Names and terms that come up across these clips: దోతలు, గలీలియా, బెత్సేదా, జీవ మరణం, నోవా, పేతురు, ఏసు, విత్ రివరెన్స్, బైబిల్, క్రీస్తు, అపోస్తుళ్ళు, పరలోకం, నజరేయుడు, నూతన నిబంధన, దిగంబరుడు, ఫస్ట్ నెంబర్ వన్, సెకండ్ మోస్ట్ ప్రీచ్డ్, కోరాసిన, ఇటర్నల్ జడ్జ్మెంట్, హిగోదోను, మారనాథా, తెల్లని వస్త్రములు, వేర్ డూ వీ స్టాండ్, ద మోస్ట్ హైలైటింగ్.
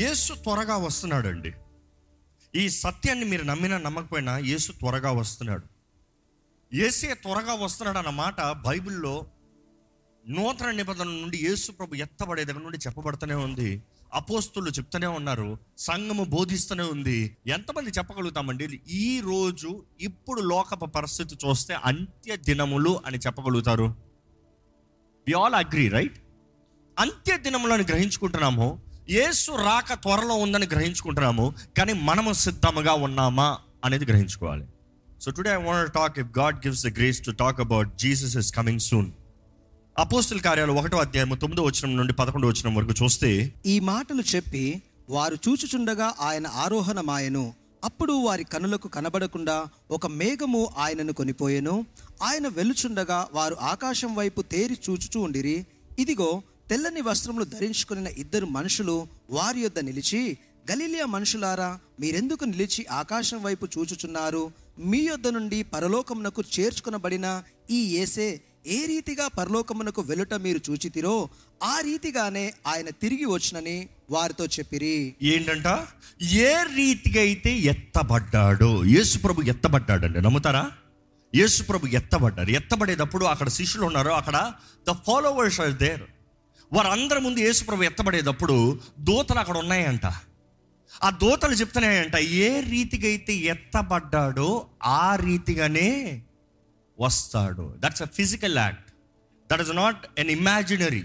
యేసు త్వరగా వస్తున్నాడు అండి. ఈ సత్యాన్ని మీరు నమ్మినా నమ్మకపోయినా యేసు త్వరగా వస్తున్నాడు. యేసే త్వరగా వస్తున్నాడు అన్నమాట బైబిల్లో నూతన నిబంధన నుండి యేసు ప్రభు ఎత్తబడే దగ్గర నుండి చెప్పబడుతూనే ఉంది. అపోస్తుళ్ళు చెప్తూనే ఉన్నారు, సంఘము బోధిస్తూనే ఉంది. ఎంతమంది చెప్పగలుగుతామండి ఈ రోజు ఇప్పుడు లోకపు పరిస్థితి చూస్తే అంత్య దినములు అని చెప్పగలుగుతారు? We all agree, right? అంత్య దినములు అని గ్రహించుకుంటున్నాము, యేసు రాక త్వరలో ఉందని గ్రహించుకుంటున్నాము, కానీ మనము సిద్ధముగా ఉన్నామా అనేది గ్రహించుకోవాలి. So today I want to talk, if God gives the grace to talk about Jesus is coming soon. అపోస్తుల కార్యాలు 1వ అధ్యాయము 9వ వచనం నుండి 11వ వచనం వరకు చూస్తే, ఈ మాటలు చెప్పి వారు చూచుచుండగా ఆయన ఆరోహణమాయెను. అప్పుడు వారి కనులకు కనబడకుండా ఒక మేఘము ఆయనను కొనిపోయెను. ఆయన వెలుచుండగా వారు ఆకాశం వైపు తేరి చూచుచూ ఉండిరి. ఇదిగో, తెల్లని వస్త్రములు ధరించుకుని ఇద్దరు మనుషులు వారి యొద్ద నిలిచి, గలీలియా మనుషులారా, మీరెందుకు నిలిచి ఆకాశం వైపు చూచుచున్నారు? మీ యొద్ద నుండి పరలోకమునకు చేర్చుకునబడిన ఈ యేసే ఏ రీతిగా పరలోకమునకు వెలుట మీరు చూచితిరో ఆ రీతిగానే ఆయన తిరిగి వచ్చునని వారితో చెప్పిరి. ఏంటంట? ఏ రీతిగా అయితే ఎత్తబడ్డాడో, యేసు ప్రభు ఎత్తబడ్డాడండి. నమ్ముతారా? యేసు ప్రభు ఎత్తబడ్డారు. ఎత్తబడేటప్పుడు అక్కడ శిష్యులు ఉన్నారు, అక్కడ ద ఫాలోవర్స్ ఆర్ దేర్. వారందరి ముందు యేసు ప్రభు ఎత్తబడేటప్పుడు దోతలు అక్కడ ఉన్నాయంట. ఆ దోతలు చెప్తున్నాయంట, ఏ రీతిగా అయితే ఎత్తబడ్డాడో ఆ రీతిగానే వస్తాడు. That's a physical act, that is not an imaginary.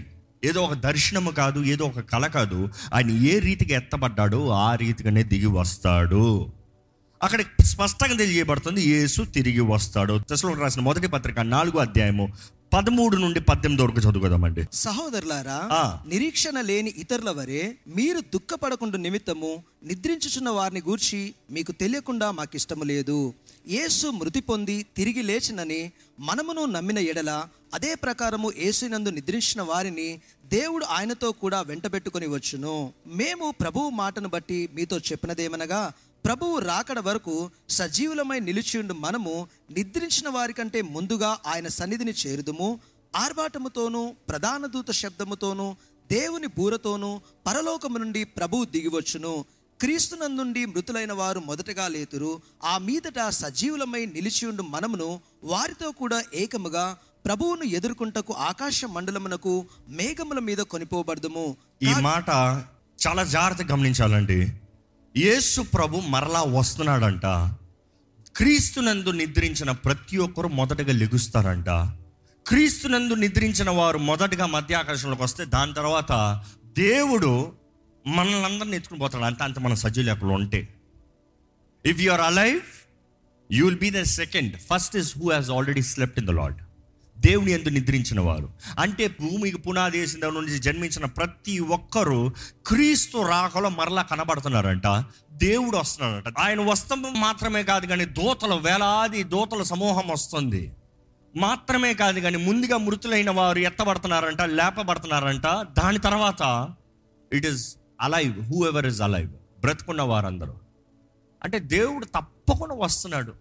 ఏదో ఒక దర్శనము కాదు, ఏదో ఒక కళ కాదు. ఆయన ఏ రీతిగా ఎత్తబడ్డాడో ఆ రీతిగానే దిగి వస్తాడు. అక్కడ స్పష్టంగా తెలియబడుతుంది యేసు తిరిగి వస్తాడు. తెస్సలోనికీయులకు రాసిన 1వ పత్రిక 4వ అధ్యాయము 13 నుండి 18 వరకు చదువుదామండి. సహోదరులారా, నిరీక్షణ లేని ఇతరుల వరే మీరు దుఃఖపడకుండా నిమిత్తము నిద్రించుచున్న వారిని గూర్చి మీకు తెలియకుండా మాకిష్టము లేదు. యేసు మృతి పొంది తిరిగి లేచినని మనమును నమ్మిన ఎడల అదే ప్రకారము యేసునందు నిద్రించిన వారిని దేవుడు ఆయనతో కూడా వెంటబెట్టుకుని వచ్చును. మేము ప్రభువు మాటను బట్టి మీతో చెప్పినదేమనగా, ప్రభువు రాకడ వరకు సజీవులమై నిలిచియుండు మనము నిద్రించిన వారి కంటే ముందుగా ఆయన సన్నిధిని చేరుదుము. ఆర్బాటముతోనూ ప్రధాన దూత శబ్దముతోనూ దేవుని బూరతోనూ పరలోకము నుండి ప్రభువు దిగివచ్చును. క్రీస్తునందుండి మృతులైన వారు మొదటగా లేతురు. ఆ మీదట సజీవులమై నిలిచియుండు మనమును వారితో కూడా ఏకముగా ప్రభువును ఎదుర్కొంటకు ఆకాశ మండలమునకు మేఘముల మీద కొనిపోబడదుము. ఈ మాట చాలా జాగ్రత్తగా గమనించాలండి. యేసు ప్రభు మరలా వస్తున్నాడంట. క్రీస్తునందు నిద్రించిన ప్రతి ఒక్కరు మొదటగా లెగుస్తారంట. క్రీస్తునందు నిద్రించిన వారు మొదటగా మధ్యాకాశంలోకి వస్తే దాని తర్వాత దేవుడు మనల్ని అందరినీ ఎత్తుకుని పోతాడు. అంత అంత మన సజీవులు అక్కడ ఉంటే, if you are alive you will be the second. First is who has already slept in the Lord. దేవుని యందు నిద్రించిన వారు అంటే భూమికి పునాది వేసిన దాని నుంచి జన్మించిన ప్రతి ఒక్కరూ క్రీస్తు రాకలో మరలా కనబడుతున్నారంట. దేవుడు వస్తున్నాడంట. ఆయన వస్తం మాత్రమే కాదు కానీ దోతలు, వేలాది దోతల సమూహం వస్తుంది మాత్రమే కాదు కానీ ముందుగా మృతులైన వారు ఎత్తబడుతున్నారంట, లేపబడుతున్నారంట. దాని తర్వాత it is alive, whoever is alive, బ్రతుకున్న వారందరూ. అంటే దేవుడు తప్పకుండా వస్తున్నాడు.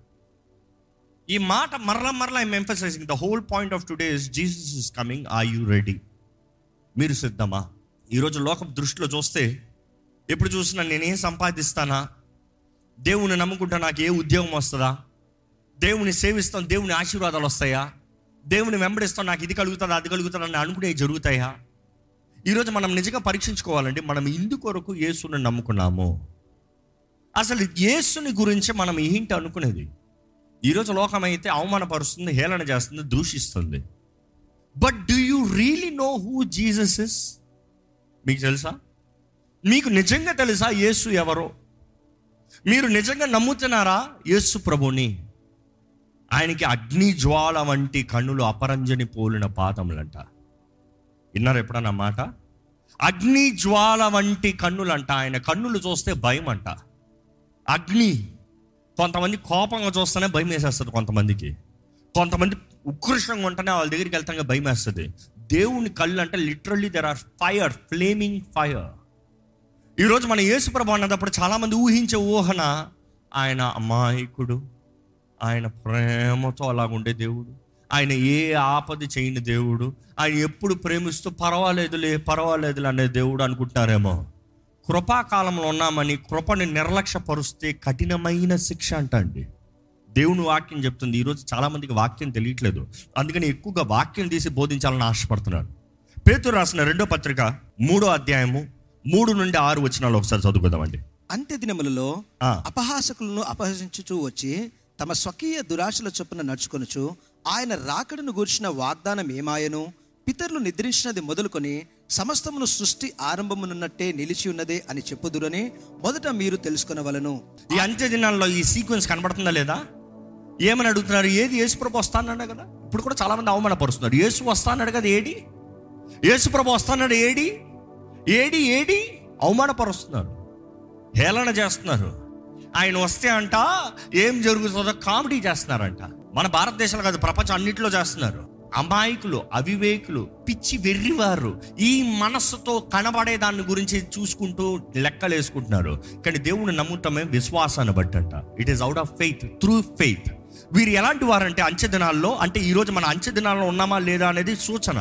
ఈ మాట మరలా మరలా I'm emphasising. The whole point of today is Jesus is coming. Are you ready? మీరు సిద్ధమా? ఈరోజు లోకం దృష్టిలో చూస్తే ఎప్పుడు చూసినా నేనేం సంపాదిస్తానా, దేవుని నమ్ముకుంటా నాకు ఏ ఉద్యోగం వస్తుందా, దేవుని సేవిస్తాను దేవుని ఆశీర్వాదాలు వస్తాయా, దేవుని వెంబడిస్తాను నాకు ఇది కలుగుతుందా అది కలుగుతుందా అని అనుకునేవి జరుగుతాయా? ఈరోజు మనం నిజంగా పరీక్షించుకోవాలండి, మనం ఇందుకొరకు యేసుని నమ్ముకున్నాము. అసలు యేసుని గురించి మనం ఏంటి అనుకునేది? ఈరోజు లోకమైతే అవమానపరుస్తుంది, హేళన చేస్తుంది, దూషిస్తుంది. But do you really know who Jesus is? మీకు తెలుసా? మీకు నిజంగా తెలుసా యేసు ఎవరో? మీరు నిజంగా నమ్ముతున్నారా యేసు ప్రభుని? ఆయనకి అగ్ని జ్వాల వంటి కన్నులు, అపరంజని పోలిన పాదములంట. విన్నారు ఎప్పుడన్నా మాట? అగ్ని జ్వాల వంటి కన్నులంట. ఆయన కన్నులు చూస్తే భయం అంట. అగ్ని. కొంతమంది కోపంగా చూస్తేనే భయం వేసేస్తుంది, కొంతమందికి కొంతమంది ఉకృష్టంగా ఉంటేనే వాళ్ళ దగ్గరికి వెళ్తానే భయం వేస్తుంది. దేవుని కళ్ళు అంటే literally there are fire, flaming fire. ఈరోజు మన యేసు ప్రభు అన్నప్పుడు చాలామంది ఊహించే ఊహన ఆయన అమాయకుడు, ఆయన ప్రేమతో అలాగుండే దేవుడు, ఆయన ఏ ఆపద చేయని దేవుడు, ఆయన ఎప్పుడు ప్రేమిస్తూ పర్వాలేదులే పర్వాలేదులే అనే దేవుడు అనుకుంటారేమో. కృపాకాలంలో ఉన్నామని కృపను నిర్లక్ష్యపరుస్తే కఠినమైన శిక్ష అంట అండి. దేవుని వాక్యం చెప్తుంది. ఈరోజు చాలామందికి వాక్యం తెలియట్లేదు, అందుకని ఎక్కువగా వాక్యం తీసి బోధించాలని ఆశపడుతున్నారు. పేతురు రాసిన 2వ పత్రిక 3వ అధ్యాయము 3-6 వచనాలు ఒకసారి చదువుకుందామండి. అంత్య దినములలో అపహాసకులను అపహసించుచూ వచ్చి తమ స్వకీయ దురాశల చొప్పున నడుచుకొనుచు ఆయన రాకడను గూర్చిన వాగ్దానం ఏమాయను, పితరులు నిద్రించినది మొదలుకొని సమస్తమును సృష్టి ఆరంభమునున్నట్టే నిలిచి ఉన్నదే అని చెప్పుదురని మొదట మీరు తెలుసుకొనవలను. ఈ అంత్య దినాల్లో ఈ సీక్వెన్స్ కనబడుతుందా లేదా? ఏమని అడుగుతున్నారు? ఏది? యేసుప్రభు వస్తానన్నాడు కదా. ఇప్పుడు కూడా చాలామంది అవమానపరుస్తున్నారు. యేసు వస్తానన్నాడు కదా, ఏడి? యేసుప్రభు వస్తానన్నాడు, ఏడి? ఏడి ఏడి అవమానపరుస్తున్నారు, హేళన చేస్తున్నారు. ఆయన వస్తే అంట ఏం జరుగుతుందో కామెడీ చేస్తున్నారంట. మన భారతదేశంలో కాదు, ప్రపంచం అన్నింటిలో చేస్తున్నారు. అమాయకులు, అవివేకులు, పిచ్చి వెర్రివారు ఈ మనస్సుతో కనబడే దాని గురించి చూసుకుంటూ లెక్కలు వేసుకుంటున్నారు. కానీ దేవుని నమ్ముటమే విశ్వాసాన్ని బట్టి అంట. It is out of faith, through faith. వీరు ఎలాంటి వారంటే అంచె దినాల్లో, అంటే ఈరోజు మన అంచె దినాల్లో ఉన్నామా లేదా అనేది సూచన.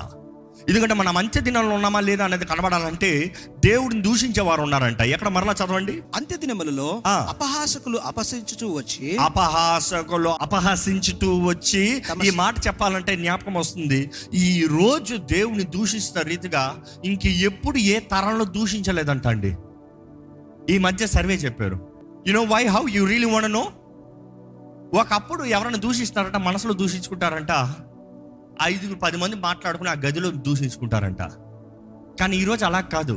ఎందుకంటే మనం అంత్య దినాల్లో ఉన్నామా లేదా అనేది కనబడాలంటే దేవుడిని దూషించే వారు ఉన్నారంట. ఎక్కడ? మరలా చదవండి. అంత్య దినములలో అపహాసకులు అపహసించుతూ వచ్చి ఈ మాట చెప్పాలంటే జ్ఞాపకం వస్తుంది. ఈ రోజు దేవుని దూషిస్తున్న రీతిగా ఇంక ఎప్పుడు ఏ తరంలో దూషించలేదంట అండి. ఈ మధ్య సర్వే చెప్పారు. You know why, how, you really want know. ఒకప్పుడు ఎవరైనా దూషిస్తారంట, మనసులో దూషించుకుంటారంట, 5-10 మంది మాట్లాడుకుని ఆ గదిలో దూషించుకుంటారంట. కానీ ఈరోజు అలా కాదు.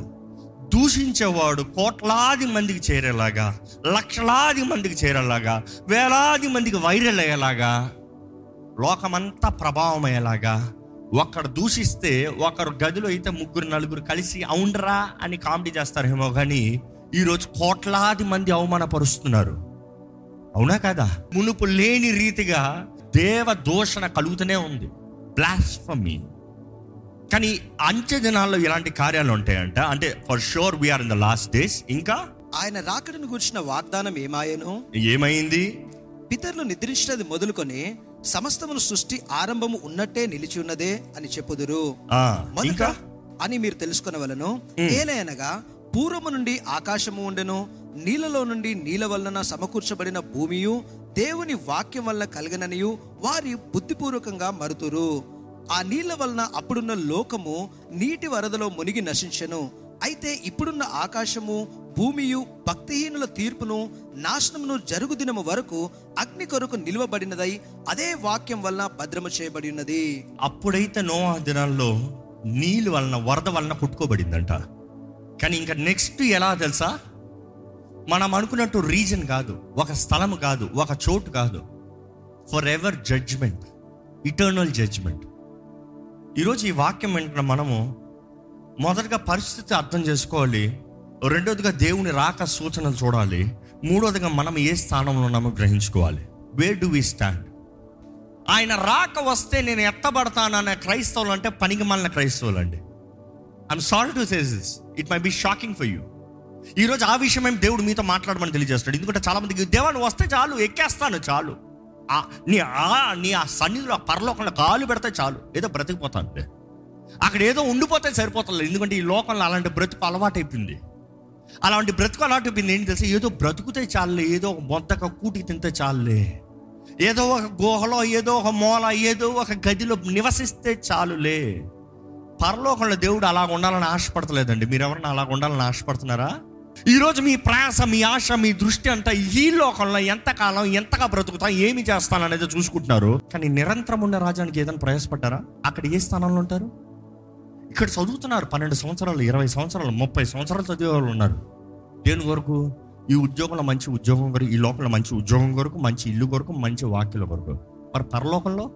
దూషించేవాడు కోట్లాది మందికి చేరేలాగా, లక్షలాది మందికి చేరేలాగా, వేలాది మందికి వైరల్ అయ్యేలాగా, లోకమంతా ప్రభావం అయ్యేలాగా, ఒకరు దూషిస్తే ఒకరు గదిలో అయితే 3-4 కలిసి అవునరా అని కామెడీ చేస్తారేమో, కానీ ఈరోజు కోట్లాది మంది అవమానపరుస్తున్నారు. అవునా కదా? మునుపు లేని రీతిగా దేవ దూషణ కలుగుతూనే ఉంది, బ్లాస్ఫమీ. కానీ అంచె దినాల్లో ఇలాంటి కార్యాలు ఉంటాయంట. అంటే for sure we're in the last days. ఇంకా ఆయన రాకడను గురించిన వాగ్దానం ఏమాయను, ఏమైంది? పితరులు నిద్రించినది మొదలుకొని సమస్తమును సృష్టి ఆరంభము ఉన్నట్టే నిలిచి ఉన్నదే అని చెప్పుదురు ఇంకా అని మీరు తెలుసుకొనవలను. ఏలయనగా పూర్వము నుండి ఆకాశము ఉండెను, నీళ్ళలో నుండి నీళ్ళ వలన సమకూర్చబడిన భూమియు దేవుని వాక్యం వల్ల కలగననియు వారి బుద్ధిపూర్వకంగా మరుతురు. ఆ నీళ్ల వలన అప్పుడున్న లోకము నీటి వరదలో మునిగి నశించెను. అయితే ఇప్పుడున్న ఆకాశము, భూమియు భక్తిహీనుల తీర్పును, నాశనమును జరుగు దినము వరకు అగ్ని కొరకు నిలువబడినదై అదే వాక్యం వలన భద్రము చేయబడి ఉన్నది. అప్పుడైతే నోవా దినాల్లో నీళ్ళు వలన, వరద వలన కొట్టుకోబడిందంట. కానీ ఇంకా నెక్స్ట్ ఎలా తెలుసా? మనం అనుకున్నట్టు రీజన్ కాదు, ఒక స్థలం కాదు, ఒక చోటు కాదు. Forever judgement, ఇటర్నల్ జడ్జ్మెంట్. ఈరోజు ఈ వాక్యం వెంటనే మనము మొదటగా పరిస్థితి అర్థం చేసుకోవాలి, రెండోదిగా దేవుని రాక సూచనలు చూడాలి, మూడోదిగా మనం ఏ స్థానంలో ఉన్నామో గ్రహించుకోవాలి. వేర్ డూ వీ స్టాండ్. ఆయన రాక వస్తే నేను ఎత్తబడతాననే క్రైస్తవులు అంటే పనికి మాలిన క్రైస్తవులు అండి. I'm sorry to say this, it may be shocking for you. ఈరోజు ఆ విషయమేం దేవుడు మీతో మాట్లాడమని తెలియజేస్తాడు. ఎందుకంటే చాలామందికి దేవాన్ని వస్తే చాలు, ఎక్కేస్తాను చాలు, నీ ఆ సన్నిధిలో ఆ పరలోకంలో కాలు పెడితే చాలు, ఏదో బ్రతికిపోతాను, అక్కడ ఏదో ఉండిపోతే సరిపోతుంది. ఎందుకంటే ఈ లోకంలో అలాంటి బ్రతుకు అలవాటైపోయింది. ఏంటి తెలుసు? ఏదో బ్రతుకుతే చాలే, ఏదో ఒక బొంతక కూటికి తింటే చాలే, ఏదో ఒక గుహలో, ఏదో ఒక మూల, ఏదో ఒక గదిలో నివసిస్తే చాలులే. పరలోకంలో దేవుడు అలాగ ఉండాలని ఆశపడతలేదండి. మీరెవరన్నా అలాగ ఉండాలని ఆశపడుతున్నారా? ఈరోజు మీ ప్రయాస, మీ ఆశ, మీ దృష్టి అంతా ఈ లోకంలో ఎంతకాలం, ఎంతగా బ్రతుకుతాం, ఏమి చేస్తాను అనేది చూసుకుంటున్నారు. కానీ నిరంతరం ఉన్న రాజ్యానికి ఏదైనా ప్రయాసపడ్డారా? అక్కడ ఏ స్థానంలో ఉంటారు? ఇక్కడ చదువుతున్నారు 12 సంవత్సరాలు, 20 సంవత్సరాలు, 30 సంవత్సరాలు చదివే వాళ్ళు ఉన్నారు. దేని కొరకు? ఈ ఉద్యోగంలో మంచి ఉద్యోగం కొరకు, ఈ లోకంలో మంచి ఉద్యోగం కొరకు, మంచి ఇల్లు కొరకు, మంచి వాక్యుల కొరకు. మరి పరలోకంలో?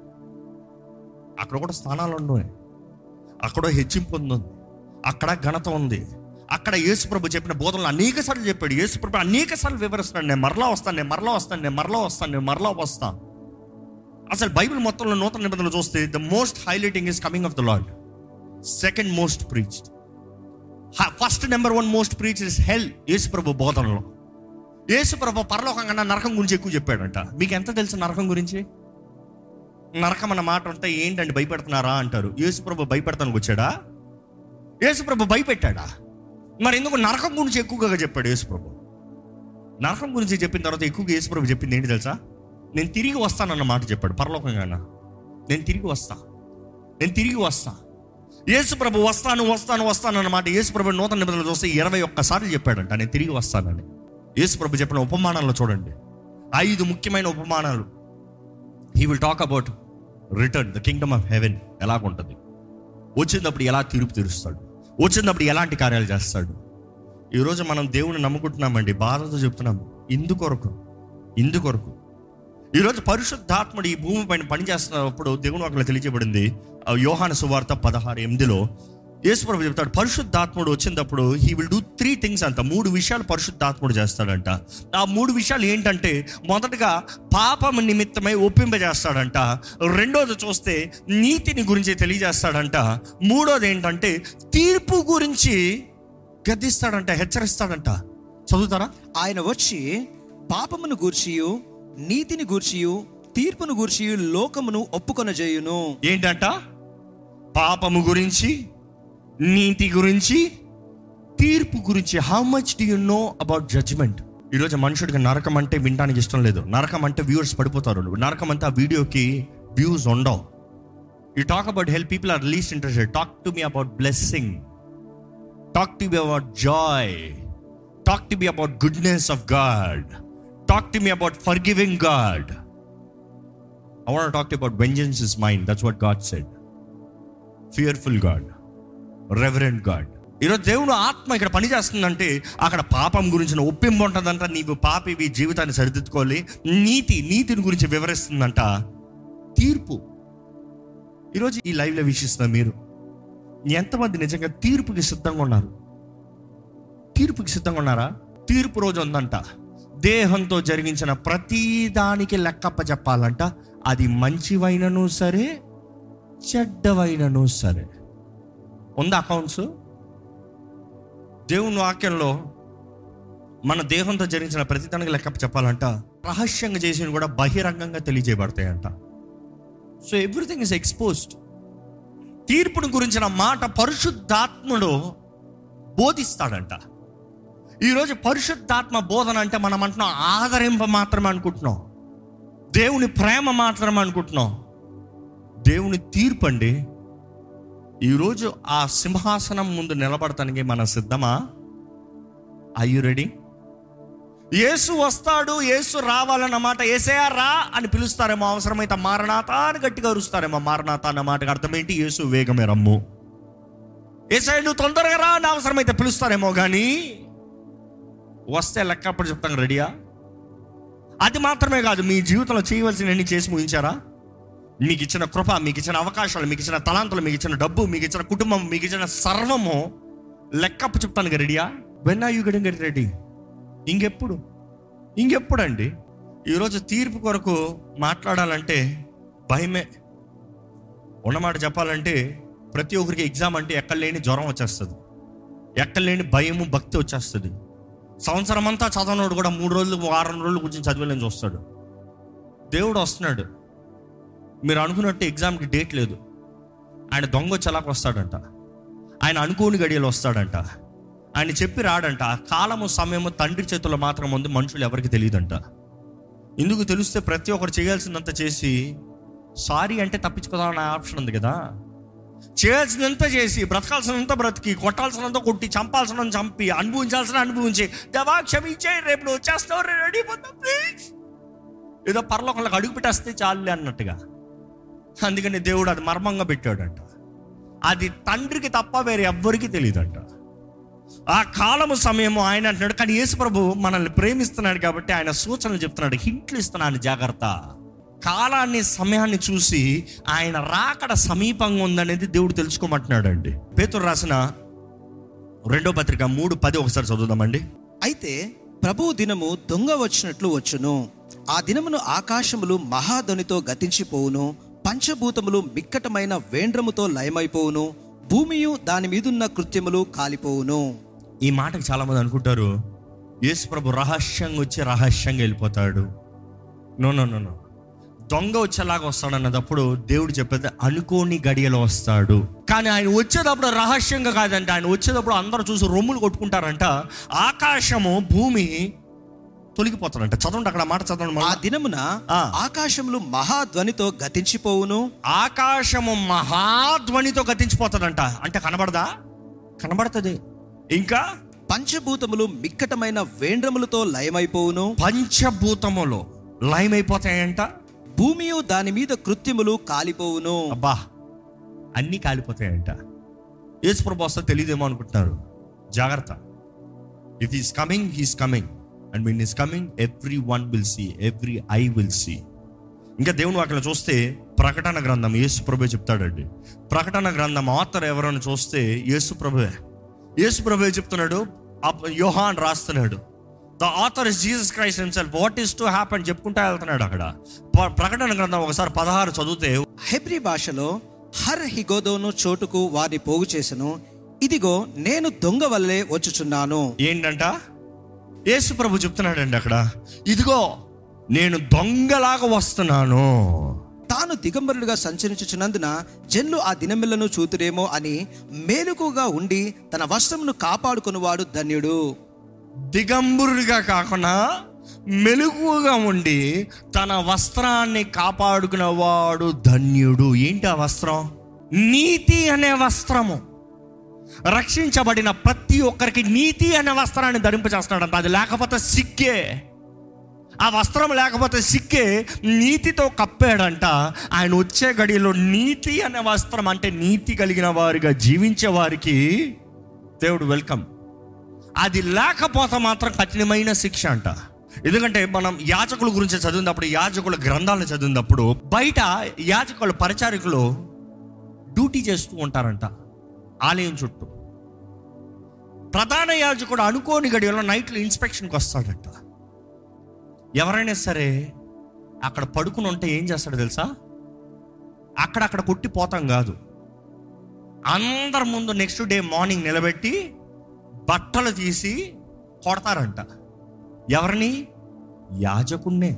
అక్కడ కూడా స్థానాలు ఉన్నాయి, అక్కడ హెచ్చింపు ఉంది, అక్కడ ఘనత ఉంది, అక్కడ యేసుప్రభు చెప్పిన బోధనలు అనేక సార్లు చెప్పాడు. యేసుప్రభు అనేక సార్లు వివరిస్తున్నాడు, నేను మరలా వస్తాను. అసలు బైబిల్ మొత్తంలో నూతన నిబంధనలు చూస్తే ద మోస్ట్ హైలైటింగ్ is coming of the Lord. సెకండ్ మోస్ట్ ప్రీచ్డ్, ఫస్ట్ నెంబర్ వన్ most preached is hell. యేసుప్రభు బోధనలో యేసుప్రభు పరలోకం కన్నా నరకం గురించి ఎక్కువ చెప్పాడంట. మీకు ఎంత తెలుసు నరకం గురించి? నరకం అన్న మాట ఉంటే ఏంటంటే భయపెడుతున్నారా అంటారు. యేసుప్రభు భయపెడతానికి వచ్చాడా? యేసుప్రభు భయపెట్టాడా? మరి ఎందుకు నరకం గురించి ఎక్కువగా చెప్పాడు యేసుప్రభు? నరకం గురించి చెప్పిన తర్వాత ఎక్కువగా యేసుప్రభు చెప్పింది ఏంటి తెలుసా? నేను తిరిగి వస్తానన్న మాట చెప్పాడు. పరలోకంగానా నేను తిరిగి వస్తా, నేను తిరిగి వస్తా. యేసుప్రభు వస్తాను వస్తాను వస్తాను అన్నమాట యేసుప్రభు నూతన నిబంధనలు చూస్తే 21 సార్లు చెప్పాడంట నేను తిరిగి వస్తానని. యేసుప్రభు చెప్పిన ఉపమానాల్లో చూడండి 5 ముఖ్యమైన ఉపమానాలు. He will talk about return, the kingdom of heaven ఎలాగుంటుంది, వచ్చినప్పుడు ఎలా తీర్పు తీరుస్తాడు, వచ్చినప్పుడు ఎలాంటి కార్యాలు చేస్తాడు. ఈరోజు మనం దేవుడిని నమ్ముకుంటున్నామండి, బాధతో చెప్తున్నాము. ఇందుకొరకు ఈరోజు పరిశుద్ధాత్ముడు ఈ భూమి పైన పనిచేస్తున్నప్పుడు దేవుని వాక్యంలో తెలియజేయబడింది. యోహాను సువార్త 16:8 యేసుప్రభు చెప్తాడు పరిశుద్ధాత్ముడు వచ్చినప్పుడు హీ విల్ డూ 3 థింగ్స్ అంట. 3 విషయాలు పరిశుద్ధాత్ముడు చేస్తాడంట. ఆ 3 విషయాలు ఏంటంటే, మొదటగా పాపం నిమిత్తమై ఒప్పింపజేస్తాడంట, రెండోది చూస్తే నీతిని గురించి తెలియజేస్తాడంట, మూడోది ఏంటంటే తీర్పు గురించి గద్దిస్తాడంట, హెచ్చరిస్తాడంట. చదువుతారా? ఆయన వచ్చి పాపమును గూర్చియు నీతిని గూర్చియు తీర్పును గూర్చియు లోకమును ఒప్పుకొనజేయును. ఏంటంట? పాపము గురించి, నీతి గురించి, తీర్పు గురించి. How much do you know about judgement? ఈరోజు మనుషుడికి నరకం అంటే వినడానికి ఇష్టం లేదు. నరకం అంటే వ్యూవర్స్ పడిపోతారు. నరకం అంటే ఆ వీడియోకి వ్యూస్ ఉండవు. You talk about help, people are least interested. Talk to me about blessing, talk to me about joy, talk to me about goodness of God, talk to me about forgiving God. I want talk to about vengeance is mine, that's what God said. Fearful God, reverent God. ఈరోజు దేవుడు ఆత్మ ఇక్కడ పనిచేస్తుందంటే అక్కడ పాపం గురించిన ఒప్పింపు ఉంటుందంట, నీవు పాపివి, జీవితాన్ని సరిదిద్దుకోవాలి. నీతిని గురించి వివరిస్తుందంట, తీర్పు. ఈరోజు ఈ లైవ్లో వీక్షిస్తున్న మీరు ఎంతమంది నిజంగా తీర్పుకి సిద్ధంగా ఉన్నారు? తీర్పుకి సిద్ధంగా ఉన్నారా? తీర్పు రోజు ఉందంట. దేహంతో జరిగించిన ప్రతి దానికి లెక్కప్ప చెప్పాలంట, అది మంచివైనను సరే చెడ్డవైనను సరే. ఉందా అకౌంట్స్? దేవుని వాక్యంలో మన దేహంతో జరిగిన ప్రతిదానికి లెక్క చెప్పాలంట. రహస్యంగా చేసినవి కూడా బహిరంగంగా తెలియజేయబడతాయంట. So everything is exposed. తీర్పును గురించిన మాట పరిశుద్ధాత్ముడు బోధిస్తాడంట. ఈరోజు పరిశుద్ధాత్మ బోధన అంటే మనం అంటున్నాం ఆదరింప మాత్రమే అనుకుంటున్నాం, దేవుని ప్రేమ మాత్రమే అనుకుంటున్నాం. దేవుని తీర్పు అండి. ఈరోజు ఆ సింహాసనం ముందు నిలబడటానికి మన సిద్ధమా? Are you ready? ఏసు వస్తాడు, ఏసు రావాలన్నమాట. ఏసయ్యా రా అని పిలుస్తారేమో, అవసరమైతే మారనాథా అని గట్టిగా అరుస్తారేమో. మారనాథా అన్న మాటకు అర్థం ఏంటి? ఏసు వేగమే రమ్ము, ఏసయ్య నువ్వు తొందరగా రా అని అవసరమైతే పిలుస్తారేమో. కానీ వస్తే లెక్క అప్పుడు చెప్తాను, రెడీయా? అది మాత్రమే కాదు, మీ జీవితంలో చేయవలసినవన్నీ చేసి ముగించారా? మీకు ఇచ్చిన కృప, మీకు ఇచ్చిన అవకాశాలు, మీకు ఇచ్చిన తలాంతులు, మీకు ఇచ్చిన డబ్బు, మీకు ఇచ్చిన కుటుంబం, మీకు ఇచ్చిన సర్వము లెక్కప్పు చెప్తాను రెడీయా? When are you getting it ready? ఇంకెప్పుడు అండి? ఈరోజు తీర్పు కొరకు మాట్లాడాలంటే భయమే. ఉన్నమాట చెప్పాలంటే ప్రతి ఒక్కరికి ఎగ్జామ్ అంటే ఎక్కడలేని జ్వరం వచ్చేస్తుంది, ఎక్కడలేని భయము భక్తి వచ్చేస్తుంది. సంవత్సరం అంతా చదవనోడు కూడా 3 రోజులు వారం రోజులు కూర్చొని చదివేలేని చూస్తాడు. దేవుడు వస్తున్నాడు, మీరు అనుకున్నట్టు ఎగ్జామ్కి డేట్ లేదు. ఆయన దొంగ చలాకు వస్తాడంట, ఆయన అనుకోని గడియలు వస్తాడంట, ఆయన చెప్పి రాడంట. ఆ కాలము సమయము తండ్రి చేతుల్లో మాత్రం ఉంది, మనుషులు ఎవరికి తెలియదంట. ఇందుకు తెలిస్తే ప్రతి ఒక్కరు చేయాల్సిందంతా చేసి, సారీ అంటే తప్పించుకోవాలనే ఆప్షన్ ఉంది కదా, చేయాల్సినంత చేసి, బ్రతకాల్సినంత బ్రతికి, కొట్టాల్సినంత కొట్టి, చంపాల్సినంత చంపి, అనుభవించాల్సిన అనుభవించి, దేవా క్షమించే రేపు నువ్వు వచ్చేస్తావు, రెడీ పోతా ప్లీజ్, ఏదో పరలోకంలోకి అడుగు పెట్టేస్తే చాలులే అన్నట్టుగా. అందుకని దేవుడు అది మర్మంగా పెట్టాడంట. అది తండ్రికి తప్ప వేరే ఎవ్వరికీ తెలియదంట. ఆ కాలము సమయము ఆయన అంటున్నాడు. కానీ యేసుప్రభు మనల్ని ప్రేమిస్తున్నాడు కాబట్టి ఆయన సూచనలు చెప్తున్నాడు, హింట్లు ఇస్తున్నాడు. జాగ్రత్త, కాలాన్ని సమయాన్ని చూసి ఆయన రాకడ సమీపంగా ఉందనేది దేవుడు తెలుసుకోమంటున్నాడు అండి. పేతురు రాసిన 2:10 ఒకసారి చదువుదామండి. అయితే ప్రభువు దినము దొంగ వచ్చినట్లు వచ్చును, ఆ దినమును ఆకాశములు మహాధ్వనితో గతించిపోవును, పంచభూతములు మిక్కటమైన వేండ్రముతో లయమైపోవును, భూమియు దాని మీదున్న కృత్యములు కాలిపోవును. ఈ మాటకు చాలామంది అనుకుంటారు యేసుప్రభు రహస్యంగా వచ్చి రహస్యంగా వెళ్ళిపోతాడు. నో నో నో నో దొంగ వచ్చేలాగా వస్తాడు అన్నప్పుడు దేవుడు చెప్పేది అనుకోని గడియలో వస్తాడు. కానీ ఆయన వచ్చేటప్పుడు రహస్యంగా కాదంట. ఆయన వచ్చేటప్పుడు అందరూ చూసి రొమ్ములు కొట్టుకుంటారంట. ఆకాశము భూమి తొలగిపోతాడంట. చదవండి అక్కడ మాట చదవండి. ఆ దినమున ఆకాశములు మహాధ్వనితో గతించిపోవును. ఆకాశము మహాధ్వనితో గతించిపోతాడంట. అంటే కనబడదా? కనబడుతుంది. ఇంకా పంచభూతములు మిక్కటమైన వేండ్రములతో లయమైపోవును. పంచభూతములు లయమైపోతాయంట. భూమి దాని మీద కృత్యములు కాలిపోవును. అబ్బా, అన్నీ కాలిపోతాయంట. యేసు ప్రభువు వస్తా తెలియదేమో అనుకుంటున్నారు. జాగ్రత్త. If he's coming, he's coming. And when he's coming every one will see, every I will see. ఇంకా దేవుని వాక్యం చూస్తే ప్రకటన గ్రంథం యేసు ప్రభువే చెప్తాడండి. ప్రకటన గ్రంథం ఆథర్ ఎవరైనా చూస్తే యేసు ప్రభువే. యేసు ప్రభువే చెప్తున్నాడు. యోహాన్ రాస్తున్నాడు. The author is Jesus Christ himself. What is to happen చెప్పుకుంటా వెళ్తున్నాడు అక్కడ. ప్రకటన గ్రంథం ఒకసారి 16 చదివితే, హెబ్రీ భాషలో హర్ హిగోదోను చోటుకు వారిని పోగు చేసెను, ఇదిగో నేను దొంగ వల్లే వచ్చుచున్నాను. ఏంటంట? యేసు ప్రభు చెప్తున్నాడు అండి అక్కడ, ఇదిగో నేను దొంగలాగా వస్తున్నాను. తాను దిగంబరుడుగా సంచరించుచున్నందున జనులు ఆ దినమిళ్లను చూతురేమో అని మేలుకుగా ఉండి తన వస్త్రమును కాపాడుకునేవాడు ధన్యుడు. దిగంబరుడిగా కాకుండా మెలుగుగా ఉండి తన వస్త్రాన్ని కాపాడుకునేవాడు ధన్యుడు. ఏంటి ఆ వస్త్రం? నీతి అనే వస్త్రము. రక్షించబడిన ప్రతి ఒక్కరికి నీతి అనే వస్త్రాన్ని ధరింపజేస్తున్నాడంట. అది లేకపోతే సిక్కే. ఆ వస్త్రం లేకపోతే సిక్కే. నీతితో కప్పాడంట. ఆయన వచ్చే గడిలో నీతి అనే వస్త్రం, అంటే నీతి కలిగిన వారిగా జీవించే వారికి దేవుడు వెల్కమ్. అది లేకపోతే మాత్రం కఠినమైన శిక్ష అంట. ఎందుకంటే మనం యాజకుల గురించి చదివినప్పుడు, యాజకుల గ్రంథాలను చదివినప్పుడు, బయట యాజకులు పరిచారికులు డ్యూటీ చేస్తూ ఉంటారంట ఆలయం చుట్టూ. ప్రధాన యాజకుడు అనుకోని గడియలో నైట్లో ఇన్స్పెక్షన్కి వస్తాడంట. ఎవరైనా సరే అక్కడ పడుకుని ఉంటే ఏం చేస్తాడు తెలుసా? అక్కడక్కడ కొట్టిపోతాం కాదు, అందరి ముందు నెక్స్ట్ డే మార్నింగ్ నిలబెట్టి బట్టలు తీసి కొడతారంట. ఎవరిని? యాజకుడినే.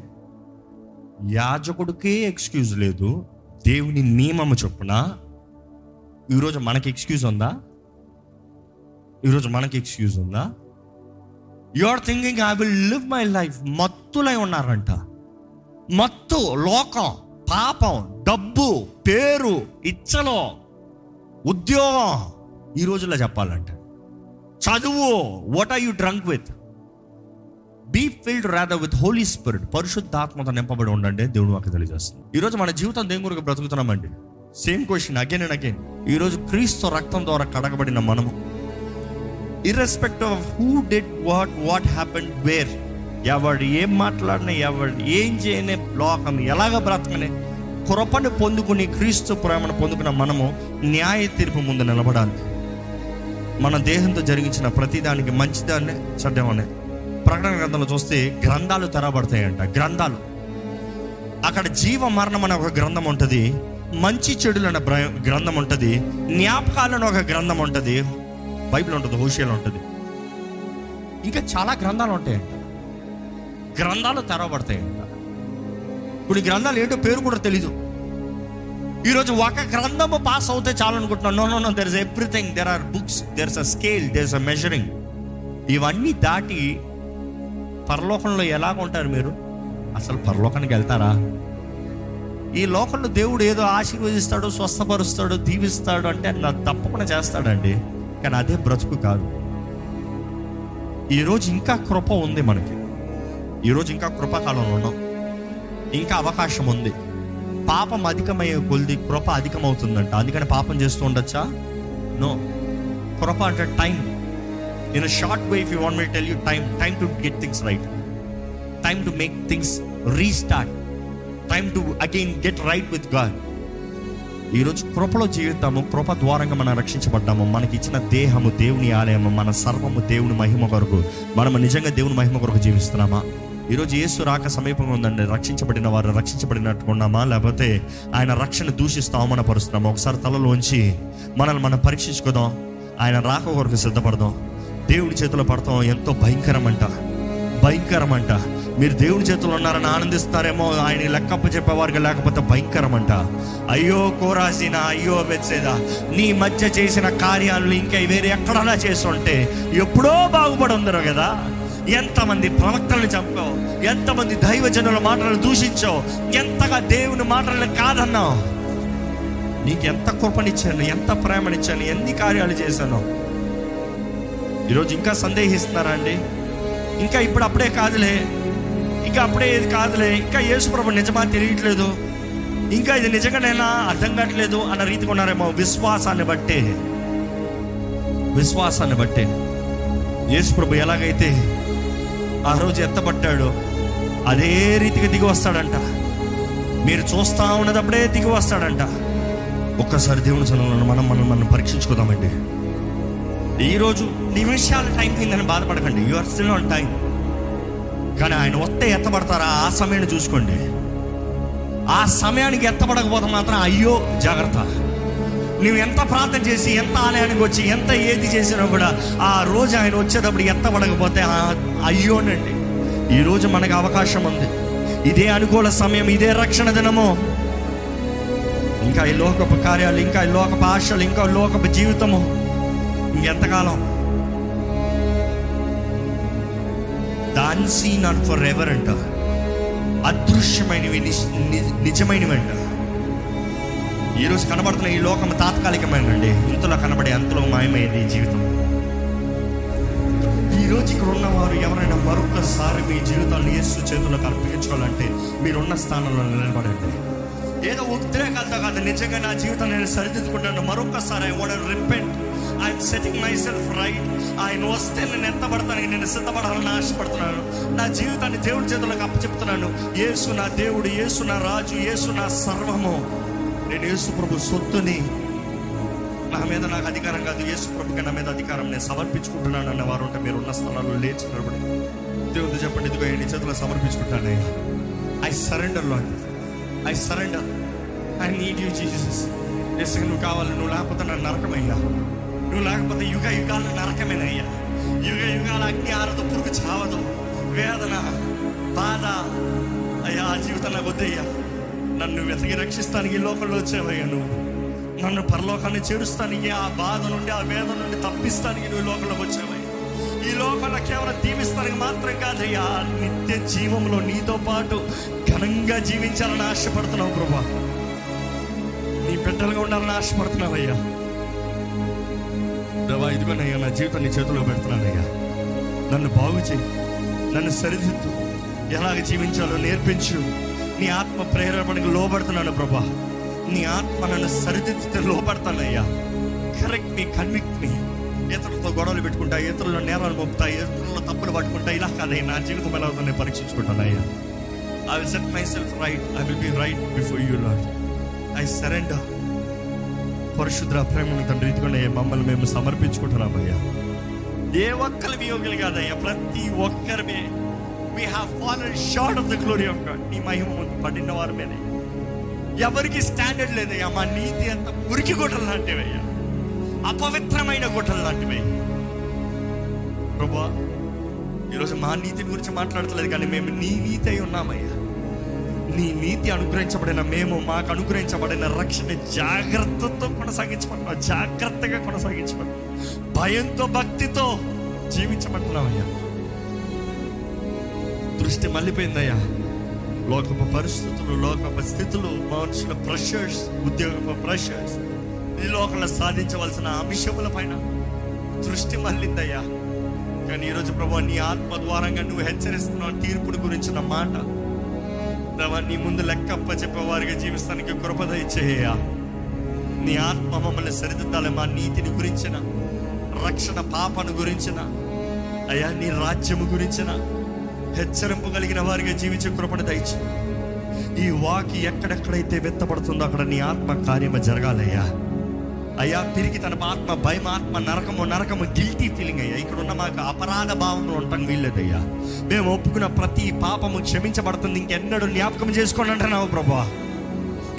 యాజకుడికే ఎక్స్క్యూజ్ లేదు. దేవుని నియమము చొప్పున ఈరోజు మనకి ఎక్స్క్యూజ్ ఉందా? ఈరోజు మనకి ఎక్స్క్యూజ్ ఉందా? You are thinking I will live my life. మత్తులై ఉన్నారంట. మత్తు, లోకం, పాపం, డబ్బు, పేరు, ఇచ్చలో, ఉద్యోగం. ఈ రోజుల్లో చెప్పాలంట చదువు. What are you drunk with? Be filled rather with Holy Spirit. పరిశుద్ధాత్మతో నింపబడి ఉండండి. దేవుడు మాకు తెలియజేస్తుంది. ఈరోజు మన జీవితం దేని గురించి బ్రతుకుతున్నామండి? Same question again and again. ఈరోజు క్రీస్తు రక్తం ద్వారా కడగబడిన మనము, irrespective of who did what, what happened, where, ఎవరు ఏం మాట్లాడినా, ఎవరు ఏం చేయని, లోకం ఎలాగ బ్రతకని, కృపను పొందుకుని క్రీస్తు ప్రేమను పొందుకున్న మనము న్యాయ తీర్పు ముందు నిలబడాలి. మన దేహంతో జరిగించిన ప్రతిదానికి మంచిదాన్ని చెడ్డమనే ప్రకటన గ్రంథంలో చూస్తే గ్రంథాలు తెరబడతాయంట. గ్రంథాలు అక్కడ జీవ మరణం అనే ఒక గ్రంథం ఉంటుంది, మంచి చెడులు అనే గ్రంథం ఉంటుంది, జ్ఞాపకాలను ఒక గ్రంథం ఉంటుంది, బైబిల్ ఉంటుంది, హోషేయలో ఉంటుంది, ఇంకా చాలా గ్రంథాలు ఉంటాయంట. గ్రంథాలు తెరబడతాయంట. ఇప్పుడు ఈ గ్రంథాలు ఏంటో పేరు కూడా తెలీదు. ఈరోజు ఒక గ్రంథము పాస్ అవుతే చాలు అనుకుంటున్నాను. No no no, there is everything. There are books, there is a scale, there is a measuring. ఇవన్నీ దాటి పరలోకంలో ఎలాగ ఉంటారు మీరు? అసలు పరలోకానికి వెళ్తారా? ఈ లోకంలో దేవుడు ఏదో ఆశీర్వదిస్తాడు, స్వస్థపరుస్తాడు, దీవిస్తాడు అంటే తప్పకుండా చేస్తాడండి. కానీ అదే బ్రతుకు కాదు. ఈరోజు ఇంకా కృప ఉంది మనకి. ఈరోజు ఇంకా కృపాకాలంలో ఉన్నాం. ఇంకా అవకాశం ఉంది. పాపం అధికమయ్యే కొలిది కృప అధికమవుతుందంట. అందుకని పాపం చేస్తూ ఉండొచ్చా? నో. కృప అంటే time. In a short way, if you want me tell you, time. Time to get things right, time to make things restart, time to again get right with God. ఈరోజు కృపలో జీవితాము. కృప ద్వారంగా మనం రక్షించబడ్డాము. మనకి ఇచ్చిన దేహము దేవుని ఆలయము. మన సర్వము దేవుని మహిమ కొరకు. మనము నిజంగా దేవుని మహిమ కొరకు జీవిస్తున్నామా? ఈరోజు యేసు రాక సమీపంగా ఉందండి. రక్షించబడిన వారు రక్షించబడినట్టుకున్నామా, లేకపోతే ఆయన రక్షణ దూషిస్తూ అవమానపరుస్తున్నామా? ఒకసారి తలలోంచి మనల్ని మనం పరీక్షించుకుందాం. ఆయన రాక కొరకు సిద్ధపడదాం. దేవుడి చేతిలో పడతాం. ఎంతో భయంకరమంట, భయంకరమంట. మీరు దేవుని చేతుల్లో ఉన్నారని ఆనందిస్తారేమో, ఆయన లెక్కప్ప చెప్పేవారికి లేకపోతే భయంకరమంట. అయ్యో కోరాసిన, అయ్యో బెత్సేదా, నీ మధ్య చేసిన కార్యాలు ఇంకా వేరే ఎక్కడన్నా చేస్తుంటే ఎప్పుడో బాగుపడి ఉందరు కదా. ఎంతమంది ప్రవక్తలను చంపావు, ఎంతమంది దైవజనుల మాటలను దూషించావు, ఎంతగా దేవుని మాటలను కాదన్నావు. నీకు ఎంత కృపనిచ్చాను, ఎంత ప్రేమనిచ్చాను, ఎన్ని కార్యాలు చేశాను. ఈరోజు ఇంకా సందేహిస్తున్నారా అండి? ఇంకా ఇప్పుడు అప్పుడే కాదులే, ఇంకా అప్పుడే ఇది కాదులే, ఇంకా యేసుప్రభు నిజమా తెలియట్లేదు, ఇంకా ఇది నిజంగానైనా అర్థం కావట్లేదు అన్న రీతిగా ఉన్నారేమో. విశ్వాసాన్ని బట్టే యేసుప్రభు ఎలాగైతే ఆ రోజు ఎత్తబట్టాడో అదే రీతిగా దిగి వస్తాడంట. మీరు చూస్తూ ఉన్నదప్పుడే దిగి వస్తాడంట. ఒక్కసారి దేవుని సన్నిధిలో మనం పరీక్షించుకుందామండి. ఈరోజు నిమిషాల టైం అయిందని బాధపడకండి. You are still on time. కానీ ఆయన వస్తే ఎత్తబడతారా? ఆ సమయాన్ని చూసుకోండి. ఆ సమయానికి ఎత్తబడకపోతే మాత్రం అయ్యో జాగ్రత్త. నువ్వు ఎంత ప్రార్థన చేసి, ఎంత ఆలయానికి వచ్చి, ఎంత ఏది చేసినా కూడా ఆ రోజు ఆయన వచ్చేటప్పుడు ఎత్తబడకపోతే అయ్యోనండి. ఈరోజు మనకు అవకాశం ఉంది. ఇదే అనుకూల సమయం, ఇదే రక్షణ దినము. ఇంకా ఈ లోకపు కార్యాలు, ఇంకా ఈ లోకపు ఆశలు, ఇంకా లోకపు జీవితము ఇంకెంతకాలం? దాన్సీన్ ఆర్ ఫర్ ఎవర్ అంట. అదృశ్యమైనవి నిజమైనవంట. ఈరోజు కనబడుతున్న ఈ లోకం తాత్కాలికమైనండి. ఇంతలో కనబడే అంతలో మాయమైంది ఈ జీవితం. ఈరోజు ఇక్కడ ఉన్నవారు ఎవరైనా మరొకసారి మీ జీవితాన్ని యేసు చేతులకు అర్పించుకోవాలంటే మీరున్న స్థానంలో నిలబడండి. ఏదో ఉద్రేకాలతో కాదు, నిజంగా నా జీవితాన్ని నేను సరిదిద్దుకుంటాను. మరొకసారి I want to repent, I'm setting myself right. ఆయన వస్తే నేను ఎత్తబడతానికి నేను సిద్ధపడాలని ఆశపడుతున్నాను. నా జీవితాన్ని దేవుడి చేతులకు అప్పచెప్తున్నాను. యేసు నా దేవుడు, యేసు నా రాజు, యేసు నా సర్వము. నేను యేసు ప్రభు సొత్తుని. నా మీద నాకు అధికారం కాదు, యేసు ప్రభుకి నా మీద అధికారం. నేను సమర్పించుకుంటున్నాను అన్న వారు ఉంటే మీరు ఉన్న స్థలంలో లేచి నిలబడి దేవుడితో చెప్పండి, ఇదిగో నీ చేతులు సమర్పించుకుంటాను. I surrender Lord, I surrender, I need you Jesus. ఎస్గా నువ్వు కావాలి, నువ్వు లేకపోతే నన్ను నరకమయ్యా, నువ్వు లేకపోతే యుగ యుగాలు నరకమేనయ్యా. యుగ యుగాల అగ్ని ఆరదు, పురుగు చావదు, వేదన బాధ అయ్యా ఆ జీవితం నాకు వద్దయ్యా. నన్ను వెతికి రక్షిస్తానికి ఈ లోకంలో వచ్చావయ్యా నువ్వు. నన్ను పరలోకాన్ని చేరుస్తానికి, ఆ బాధ నుండి ఆ వేదన నుండి తప్పిస్తానికి నువ్వు లోకంలోకి వచ్చావయ్యా. ఈ లోకంలో కేవలం దీవిస్తానికి మాత్రం కాదయ్యా, నిత్య జీవంలో నీతో పాటు ఘనంగా జీవించాలని ఆశపడుతున్నావు ప్రభా. నీ బిడ్డలుగా ఉండాలని ఆశపడుతున్నావయ్యా. దేవా ఇదిగోనయ్యా, నా జీవితాన్ని చేతిలో పెడుతున్నానయ్యా. నన్ను బాగు చేయి, నన్ను సరిదిద్దు, ఎలాగ జీవించాలో నేర్పించు. నీ ఆత్మ ప్రేరణకు లోబడుతున్నాను ప్రభా. నీ ఆత్మ నన్ను సరిదిద్దితే లోబడతానయ్యా. కరెక్ట్ మీ, కన్విక్ట్ మీ. ఇతరులతో గొడవలు పెట్టుకుంటా, ఇతరుల నేరాలు మోపుతా, ఇతరుల తప్పులు పట్టుకుంటా, ఇలా కాదయ్యా నా జీవితం ఎలా అవుతుందో నేను పరీక్షించుకుంటానయ్యా. I will set myself right, I will be right before you Lord. I surrender. పరిశుద్ధ ప్రేమను తండ్రి ఇదిగోనయ్యా, మమ్మల్ని మేము సమర్పించుకుంటున్నామయ్యా. ఏ ఒక్కరు వియోగులు కాదయ్యా, ప్రతి ఒక్కరిమే. We have fallen short of the glory of God. నీ మహిమ పడిన వారి మీద ఎవరికి స్టాండర్డ్ లేదయ్యా. మా నీతి అంత మురికి గుట్టలు లాంటివయ్యా, అపవిత్రమైన గుట్టలు లాంటివయ్యా ప్రభా. ఈరోజు మా నీతిని గురించి మాట్లాడతలేదు, కానీ మేము నీ నీతి అయి ఉన్నామయ్యా. నీ నీతి అనుగ్రహించబడిన మేము, మాకు అనుగ్రహించబడిన రక్షణ జాగ్రత్తతో కొనసాగించబడుతున్నాం. జాగ్రత్తగా కొనసాగించబడు, భయంతో భక్తితో జీవించబడుతున్నామయ్యా. దృష్టి మళ్ళీపోయిందయ్యా. లోకపు పరిస్థితులు, లోకపు స్థితులు, మనుషుల ప్రెషర్స్, ఉద్యోగ ప్రెషర్స్, ఈ లోకంలో సాధించవలసిన అంశముల పైన దృష్టి మళ్ళిందయ్యా. కానీ ఈరోజు ప్రభు నీ ఆత్మ ద్వారంగా నువ్వు హెచ్చరిస్తున్నావు తీర్పుడు గురించిన మాట. దేవా నీ ముందు లెక్కప్ప చెప్పేవారిగా జీవిస్తానికి కృప దయచేయ్యా. నీ ఆత్మ మమ్మల్ని సరిదిద్దాలి. మా నీతిని గురించిన, రక్షణ పాపను గురించిన అయ్యా, నీ రాజ్యము గురించిన హెచ్చరింపు కలిగిన వారిగా జీవించే కృపను దయచే. ఈ వాకి ఎక్కడెక్కడైతే వెత్తబడుతుందో అక్కడ నీ ఆత్మ కార్యము జరగాలయ్యా. అయ్యా తిరిగి తన ఆత్మ భయం, ఆత్మ నరకము, నరకము గిల్టీ ఫీలింగ్ అయ్యా. ఇక్కడున్న మాకు అపరాధ భావంలో ఉండటం వీల్లేదయ్యా. మేము ఒప్పుకున్న ప్రతి పాపము క్షమించబడుతుంది, ఇంకెన్నడూ జ్ఞాపకం చేసుకోండి అంటున్నావు ప్రభా.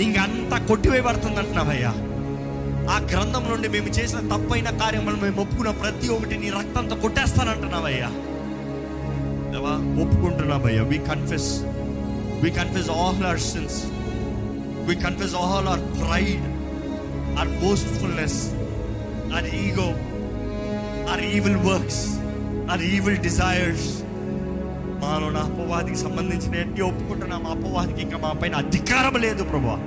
ఇంకంతా కొట్టివేయబడుతుంది అంటున్నావయ్యా. ఆ గ్రంథం నుండి మేము చేసిన తప్పైన కార్యములను మేము ఒప్పుకున్న ప్రతి ఒక్కటి నీ రక్తంతో కొట్టేస్తానంటున్నావయ్యా. దేవా ఒప్పుకుంటున్నామయ్యా, we confess all our sins, we confess all our pride, our boastfulness, our ego, our evil works, our evil desires. మాలో నా అపవాదికి సంబంధించిన ఎట్టి ఒప్పుకుంటున్నా, మా అపవాదికి ఇంకా మా పైన అధికారం లేదు ప్రభువా,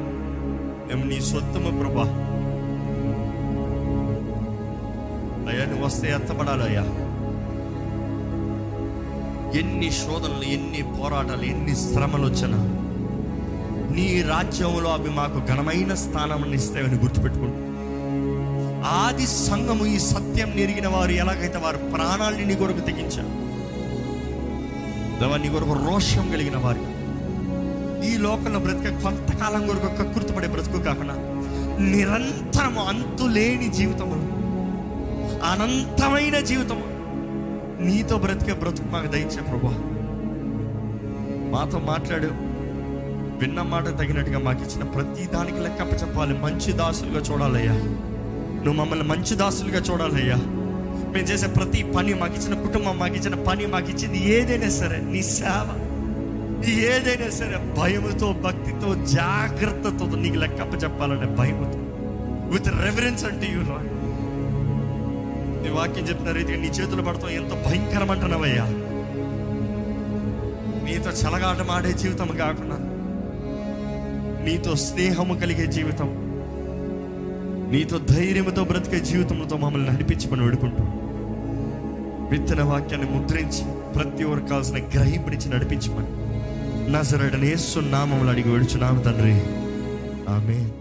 మేము నీ సొత్తము ప్రభువా అయ్యా, నువ్వు వస్తే ఎత్తబడాలయ్యా. ఎన్ని శోధనలు, ఎన్ని పోరాటాలు, ఎన్ని శ్రమలు వచ్చినా నీ రాజ్యంలో అవి మాకు ఘనమైన స్థానాన్ని ఇస్తాయని గుర్తుపెట్టుకుంటాం. ఆది సంఘము ఈ సత్యం ఎరిగిన వారు ఎలాగైతే వారు ప్రాణాలని నీ కొరకు తెగించారు, నీ కొరకు రోషం కలిగిన వారు ఈ లోకంలో బ్రతిక కొంతకాలం కొరకు కక్కుర్తిపడే బ్రతుకు కాకుండా నిరంతరము అంతులేని జీవితము, అనంతమైన జీవితము నీతో బ్రతికే బ్రతుకు మాకు దయచే ప్రభువా. మాతో మాట్లాడు, విన్న మాట తగినట్టుగా మాకు ఇచ్చిన ప్రతి దానికి లెక్కప్ప చెప్పాలి. మంచి దాసులుగా చూడాలయ్యా, నువ్వు మమ్మల్ని మంచి దాసులుగా చూడాలయ్యా. మేము చేసే ప్రతి పని, మాకు ఇచ్చిన కుటుంబం, మాకు ఇచ్చిన పని, మాకు ఇచ్చింది ఏదైనా సరే, నీ సేవ ఏదైనా సరే భయముతో, భక్తితో, జాగ్రత్తతో నీకు లెక్కప్ప చెప్పాలనే భయముతో, విత్ రివరెన్స్ అంటే యూ లార్డ్. నీ వాక్యం చెప్పిన రీతిగా నీ చేతులు పడతాం ఎంత భయంకరం అంటున్నావయ్యా. నీతో చలగాటమాడే జీవితం కాకుండా నీతో స్నేహము కలిగే జీవితం, నీతో ధైర్యంతో బ్రతికే జీవితంతో మమ్మల్ని నడిపించమని వేడుకుంటూ, విత్తన వాక్యాన్ని ముద్రించి ప్రతి ఒక్కరికి కావాల్సిన గ్రహింపునిచ్చి నడిపించమని నజరేయుడైన యేసు నామములో అడిగి వేడుచున్నాము తండ్రి, ఆమేన్.